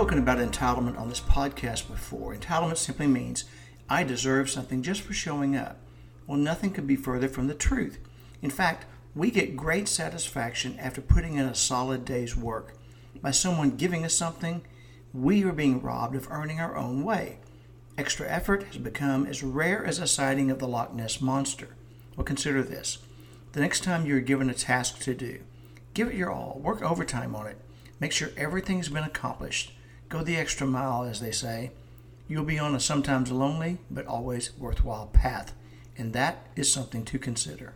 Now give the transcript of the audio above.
spoken about entitlement on this podcast before. Entitlement simply means I deserve something just for showing up. Well, nothing could be further from the truth. In fact, we get great satisfaction after putting in a solid day's work. By someone giving us something, we are being robbed of earning our own way. Extra effort has become as rare as a sighting of the Loch Ness Monster. Well, consider this. The next time you're given a task to do, give it your all. Work overtime on it. Make sure everything's been accomplished. Go the extra mile, as they say. You'll be on a sometimes lonely but always worthwhile path. And that is something to consider.